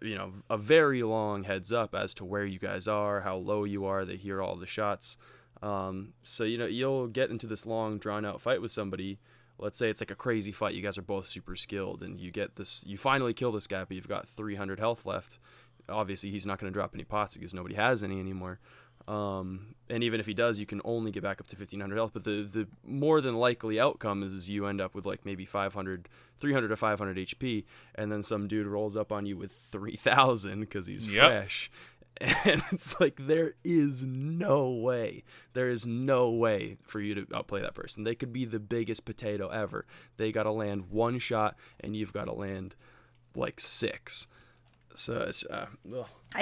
you know, a very long heads up as to where you guys are, how low you are. They hear all the shots. So, you know, you'll get into this long drawn out fight with somebody. Let's say it's like a crazy fight. You guys are both super skilled and you get this, you finally kill this guy, but you've got 300 health left. Obviously he's not going to drop any pots because nobody has any anymore. And even if he does, you can only get back up to 1,500 health, but the more than likely outcome is you end up with like maybe 300 to 500 HP, and then some dude rolls up on you with 3,000 because he's fresh. And it's like, there is no way for you to outplay that person. They could be the biggest potato ever. They got to land one shot, and you've got to land like 6. So it's, I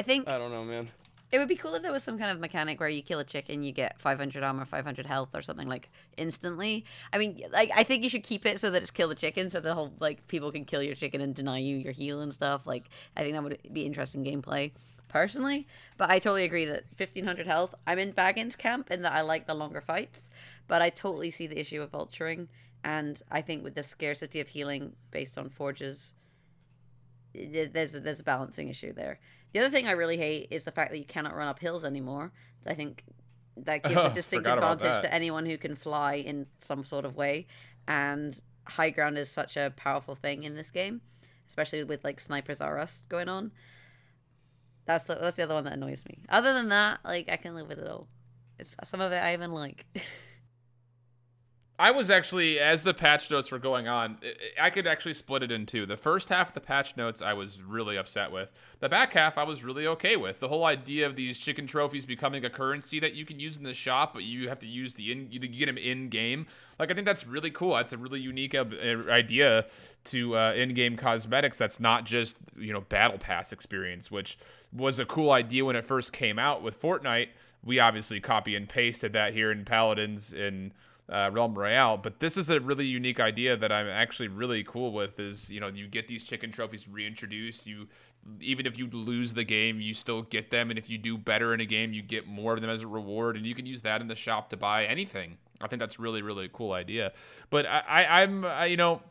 don't know, man. It would be cool if there was some kind of mechanic where you kill a chicken, you get 500 armor, 500 health, or something like instantly. I mean, like, I think you should keep it so that it's kill the chicken, so the whole like people can kill your chicken and deny you your heal and stuff. Like, I think that would be interesting gameplay personally. But I totally agree that 1,500 health. I'm in Baggins camp in that I like the longer fights, but I totally see the issue of vulturing, and I think with the scarcity of healing based on forges, there's a balancing issue there. The other thing I really hate is the fact that you cannot run up hills anymore. I think that gives a distinct advantage to anyone who can fly in some sort of way. And high ground is such a powerful thing in this game, especially with like Snipers R Us going on. That's the other one that annoys me. Other than that, like I can live with it all. Some of it I even like. I was actually, as the patch notes were going on, I could actually split it in two. The first half of the patch notes I was really upset with. The back half I was really okay with. The whole idea of these chicken trophies becoming a currency that you can use in the shop, but you have to use the you get them in game. Like, I think that's really cool. That's a really unique idea to in-game cosmetics. That's not just, you know, battle pass experience, which was a cool idea when it first came out with Fortnite. We obviously copy and pasted that here in Paladins and Realm Royale, but this is a really unique idea that I'm actually really cool with. Is, you know, you get these chicken trophies reintroduced. You, even if you lose the game, you still get them, and if you do better in a game, you get more of them as a reward, and you can use that in the shop to buy anything. I think that's really, really cool idea. But I'm you know,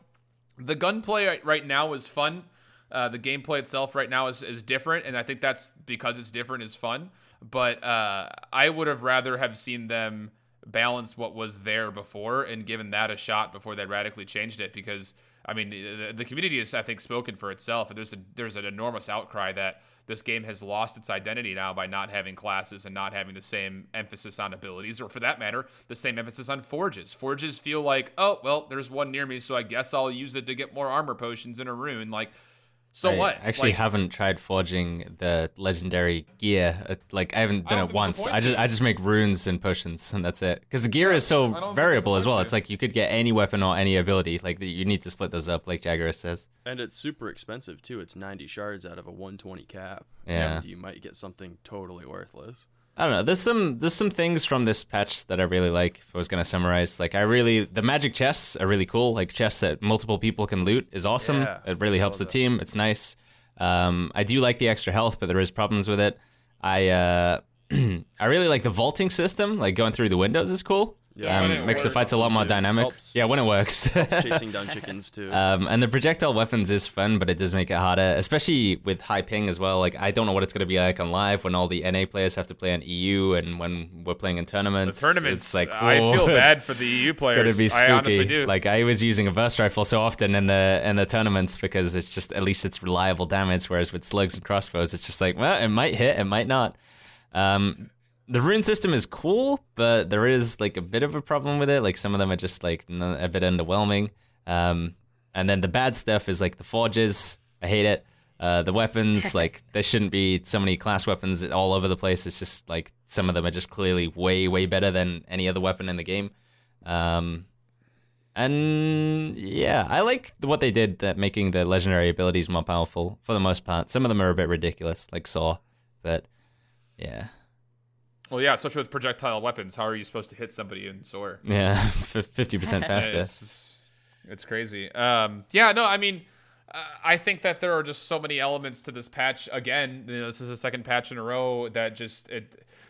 the gunplay right now is fun. The gameplay itself right now is different, and I think that's because it's different is fun. But I would have rather have seen them balance what was there before and given that a shot before they radically changed it, because I mean the community has, I think, spoken for itself. There's an enormous outcry that this game has lost its identity now by not having classes and not having the same emphasis on abilities, or for that matter the same emphasis on forges. Forges feel like, oh well, there's one near me, so I guess I'll use it to get more armor potions in a rune. Like, so what? I actually haven't tried forging the legendary gear. Like, I haven't done it once. I just make runes and potions, and that's it. Because the gear is so variable as well. It's like you could get any weapon or any ability. Like, you need to split those up, like Jaggeris says. And it's super expensive too. It's 90 shards out of a 120 cap. Yeah, and you might get something totally worthless. I don't know. There's some things from this patch that I really like. If I was gonna summarize, like, the magic chests are really cool. Like, chests that multiple people can loot is awesome. Yeah, it really helps the team. It's nice. I do like the extra health, but there is problems with it. I really like the vaulting system. Like, going through the windows is cool. Yeah, it makes the fights a lot more dynamic. Helps. Yeah, when it works. Chasing down chickens too. And the projectile weapons is fun, but it does make it harder, especially with high ping as well. Like, I don't know what it's going to be like on live when all the NA players have to play on EU, and when we're playing in tournaments. The tournaments, it's like, whoa, I feel bad for the EU players. It's going to be spooky. I honestly do. Like, I was using a burst rifle so often in the tournaments because it's just, at least it's reliable damage. Whereas with slugs and crossbows, it's just like, well, it might hit, it might not. The rune system is cool, but there is like a bit of a problem with it. Like, some of them are just like a bit underwhelming. And then the bad stuff is like the forges. I hate it. The weapons, like, there shouldn't be so many class weapons all over the place. It's just like some of them are just clearly way, way better than any other weapon in the game. And yeah, I like what they did, that making the legendary abilities more powerful for the most part. Some of them are a bit ridiculous, like Saw, but yeah. Well, yeah, especially with projectile weapons. How are you supposed to hit somebody in SOAR? Yeah, 50% faster. It's crazy. Yeah, no, I mean, I think that there are just so many elements to this patch. Again, you know, this is the second patch in a row that just,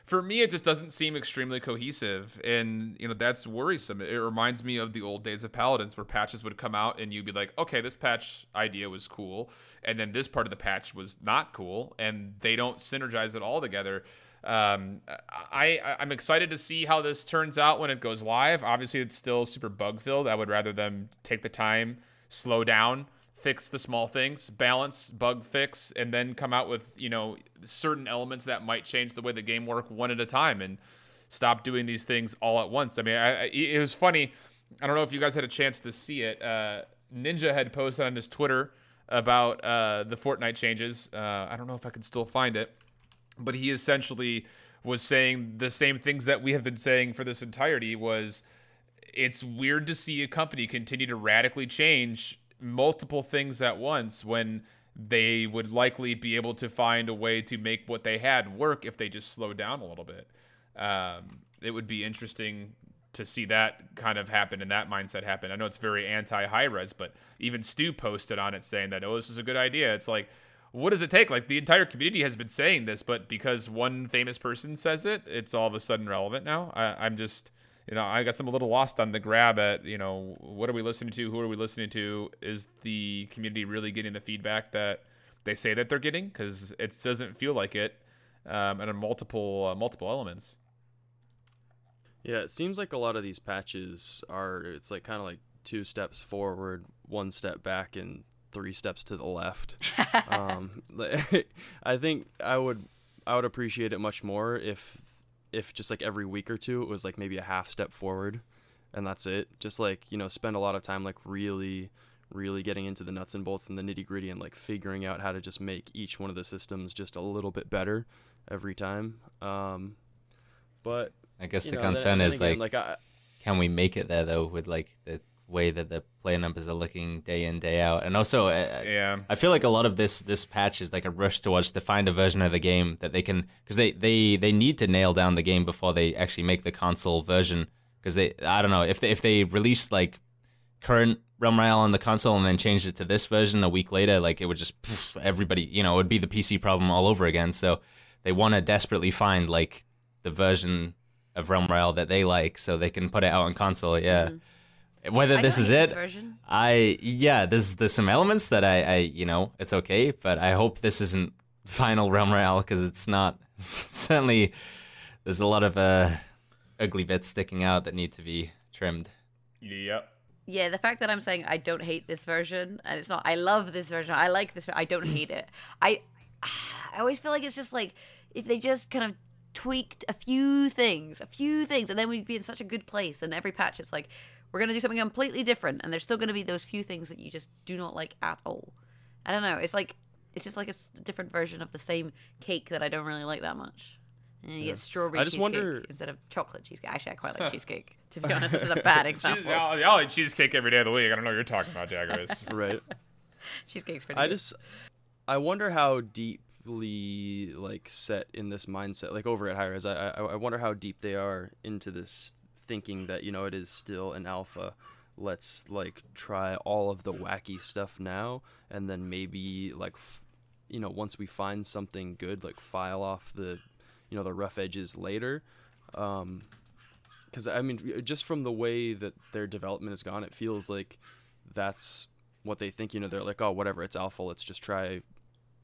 for me, it just doesn't seem extremely cohesive. And, you know, that's worrisome. It reminds me of the old days of Paladins, where patches would come out and you'd be like, okay, this patch idea was cool, and then this part of the patch was not cool, and they don't synergize it all together. I'm excited to see how this turns out when it goes live. Obviously, it's still super bug filled. I would rather them take the time, slow down, fix the small things, balance, bug fix, and then come out with, you know, certain elements that might change the way the game work one at a time, and stop doing these things all at once. I mean, it was funny. I don't know if you guys had a chance to see it. Ninja had posted on his Twitter about the Fortnite changes. I don't know if I can still find it. But he essentially was saying the same things that we have been saying for this entirety, was it's weird to see a company continue to radically change multiple things at once when they would likely be able to find a way to make what they had work if they just slowed down a little bit. It would be interesting to see that kind of happen and that mindset happen. I know it's very anti-Hi-Rez, but even Stu posted on it saying that, oh, this is a good idea. It's like, what does it take? Like, the entire community has been saying this, but because one famous person says it, it's all of a sudden relevant now. I'm just, you know, I guess I'm a little lost on the grab at, you know, what are we listening to? Who are we listening to? Is the community really getting the feedback that they say that they're getting? Because it doesn't feel like it, and on multiple elements. Yeah, it seems like a lot of these patches are, it's like kind of like 2 steps forward, 1 step back, and 3 steps to the left. I think I would appreciate it much more if just like every week or two it was like maybe a half step forward and that's it. Just like, you know, spend a lot of time like really getting into the nuts and bolts and the nitty gritty and like figuring out how to just make each one of the systems just a little bit better every time. But I guess the concern is again, like can we make it there though with like the way that the player numbers are looking day in, day out. And also, I feel like a lot of this patch is like a rush towards to find a version of the game that they can, because they need to nail down the game before they actually make the console version. Because I don't know, if they released like current Realm Royale on the console and then changed it to this version a week later, like it would just, everybody, you know, it would be the PC problem all over again. So they want to desperately find like the version of Realm Royale that they like so they can put it out on console, yeah. Mm-hmm. Whether this is it, there's some elements that I you know, it's okay, but I hope this isn't final Realm Royale because it's not. Certainly, there's a lot of ugly bits sticking out that need to be trimmed. Yep. Yeah, the fact that I'm saying I don't hate this version, and it's not, I love this version, I like this, I don't hate it. I always feel like it's just like, if they just kind of tweaked a few things, and then we'd be in such a good place, and every patch it's like, we're going to do something completely different, and there's still going to be those few things that you just do not like at all. I don't know. It's like, it's just like a different version of the same cake that I don't really like that much. And you get strawberry cheesecake instead of chocolate cheesecake. Actually, I quite like cheesecake. To be honest, this is a bad example. I'll eat cheesecake every day of the week. I don't know what you're talking about, Jaggers. Right. Cheesecake's pretty good. I wonder how deeply, like, set in this mindset, like, over at Hi-Rez, I wonder how deep they are into this thinking that, you know, it is still an alpha, let's like try all of the wacky stuff now, and then maybe like you know, once we find something good, like file off the, you know, the rough edges later, because I mean, just from the way that their development has gone, it feels like that's what they think. You know, they're like, oh, whatever, it's alpha, let's just try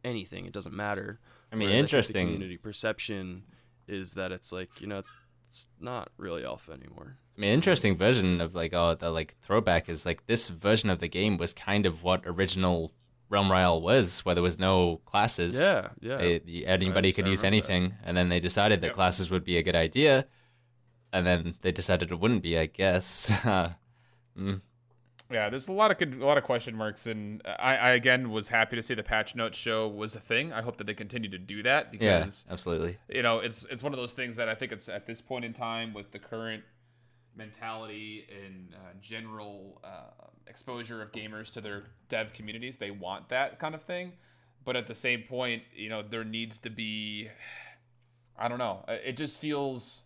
anything, it doesn't matter. I mean, whereas, interesting, like, the community perception is that it's like, you know, it's not really alpha anymore. I mean, interesting version of like, oh, the like throwback is like this version of the game was kind of what original Realm Royale was, where there was no classes. Yeah, yeah. Anybody could use anything, that. And then they decided that classes would be a good idea, and then they decided it wouldn't be, I guess. Yeah, there's a lot of question marks, and I again was happy to see the patch notes show was a thing. I hope that they continue to do that because, yeah, absolutely. You know, it's one of those things that I think it's at this point in time with the current mentality and general exposure of gamers to their dev communities, they want that kind of thing. But at the same point, you know, there needs to be, I don't know. It just feels,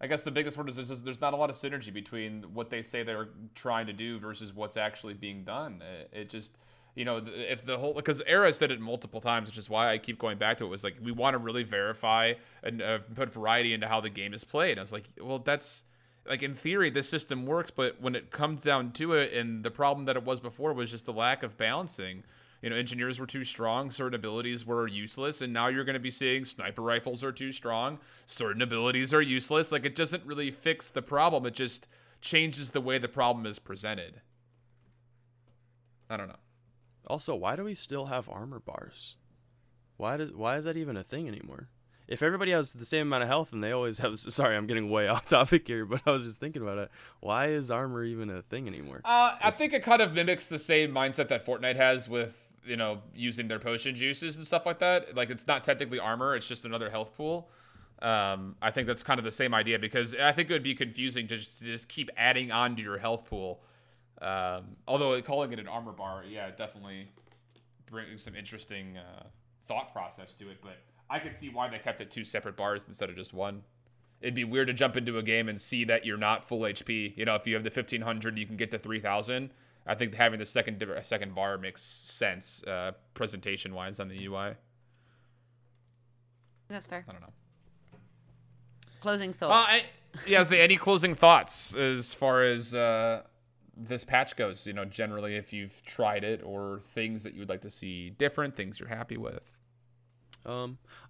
I guess the biggest word is there's not a lot of synergy between what they say they're trying to do versus what's actually being done. It just, you know, if the whole, because Eris said it multiple times, which is why I keep going back to it, was like, we want to really verify and put variety into how the game is played. I was like, well, that's, like, in theory, this system works, but when it comes down to it, and the problem that it was before was just the lack of balancing. You know, engineers were too strong, certain abilities were useless, and now you're going to be seeing sniper rifles are too strong, certain abilities are useless. Like, it doesn't really fix the problem, it just changes the way the problem is presented. I don't know. Also, why do we still have armor bars? Why is that even a thing anymore? If everybody has the same amount of health and they always have... Sorry, I'm getting way off topic here, but I was just thinking about it. Why is armor even a thing anymore? I think it kind of mimics the same mindset that Fortnite has with, you know, using their potion juices and stuff like that. Like, it's not technically armor. It's just another health pool. I think that's kind of the same idea because I think it would be confusing to just keep adding on to your health pool. Although calling it an armor bar, yeah, definitely brings some interesting thought process to it, but... I can see why they kept it two separate bars instead of just one. It'd be weird to jump into a game and see that you're not full HP. You know, if you have the 1,500, you can get to 3,000. I think having the second bar makes sense presentation-wise on the UI. That's fair. I don't know. Closing thoughts. Any closing thoughts as far as this patch goes? You know, generally, if you've tried it or things that you would like to see different, things you're happy with.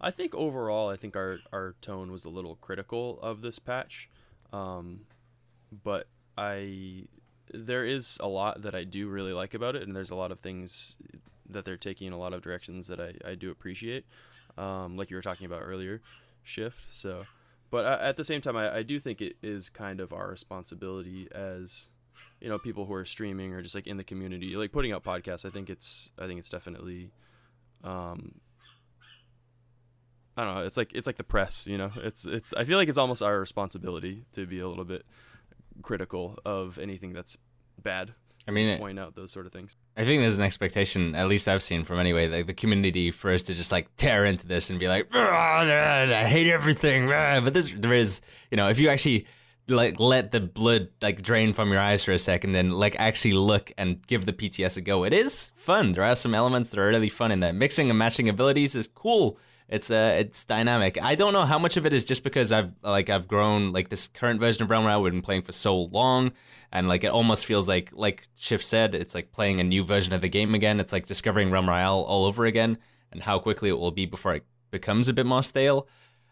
I think overall, I think our tone was a little critical of this patch, but there is a lot that I do really like about it, and there's a lot of things that they're taking in a lot of directions that I do appreciate, like you were talking about earlier, Shift. So But at the same time, I do think it is kind of our responsibility as, you know, people who are streaming or just like in the community, like putting out podcasts. I think it's definitely, I don't know. It's like the press, you know, it's, I feel like it's almost our responsibility to be a little bit critical of anything that's bad. I mean, to point out those sort of things. I think there's an expectation, at least I've seen from anyway, like the community for us to just like tear into this and be like, I hate everything. But there is, you know, if you actually like let the blood like drain from your eyes for a second and like actually look and give the PTS a go, it is fun. There are some elements that are really fun in there. Mixing and matching abilities is cool. It's dynamic. I don't know how much of it is just because I've grown like this current version of Realm Royale. We've been playing for so long. And like it almost feels like Shiv said, it's like playing a new version of the game again. It's like discovering Realm Royale all over again, and how quickly it will be before it becomes a bit more stale.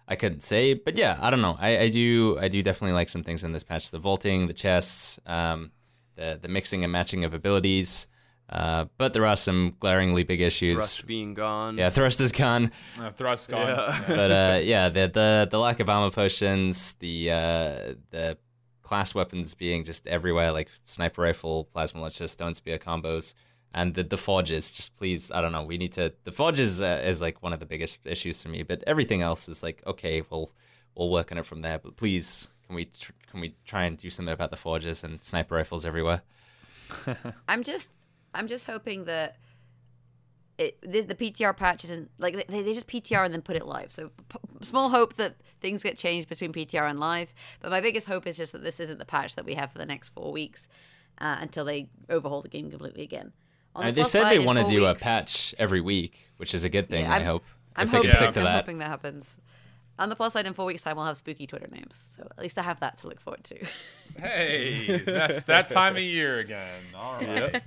I couldn't say, but yeah, I don't know. I do definitely like some things in this patch: the vaulting, the chests, the mixing and matching of abilities. But there are some glaringly big issues. Thrust being gone. Yeah, thrust is gone. Thrust gone. Yeah. But yeah, the lack of armor potions, the class weapons being just everywhere, like sniper rifle, plasma launcher, stone spear combos, and the forges. Just please, I don't know. We need to. The forges is like one of the biggest issues for me. But everything else is like, okay, we'll work on it from there. But please, can we try and do something about the forges and sniper rifles everywhere? I'm just hoping that the PTR patch isn't like they just PTR and then put it live. So small hope that things get changed between PTR and live. But my biggest hope is just that this isn't the patch that we have for the next 4 weeks until they overhaul the game completely again. They said they want to do a patch every week, which is a good thing. Yeah, I hope. I'm hoping that happens. On the plus side, in 4 weeks' time, we'll have spooky Twitter names. So at least I have that to look forward to. Hey, that's that time of year again. All right.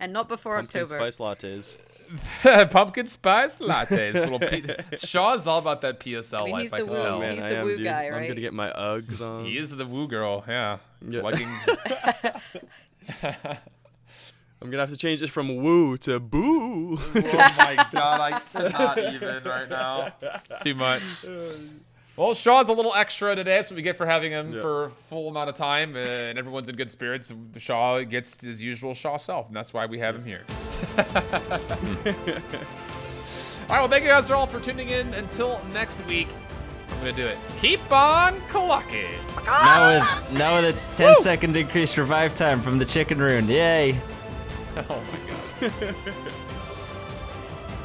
And not before October. Pumpkin spice lattes. Pumpkin spice lattes. Little Shaw's all about that PSL life. He's the woo, oh, man, he's the woo guy, right? I'm going to get my Uggs on. He is the woo girl, yeah. Leggings. I'm going to have to change this from woo to boo. Oh, my God. I cannot even right now. Too much. Well, Shaw's a little extra today. That's what we get for having him for a full amount of time. And everyone's in good spirits. Shaw gets his usual Shaw self. And that's why we have him here. All right. Well, thank you guys all for tuning in. Until next week, I'm going to do it. Keep on clucking. Now with a 10-second increased revive time from the chicken rune. Yay. Oh my God.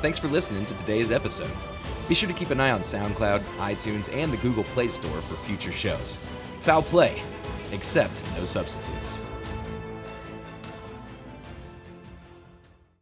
Thanks for listening to today's episode. Be sure to keep an eye on SoundCloud, iTunes, and the Google Play Store for future shows. Foul play, except no substitutes.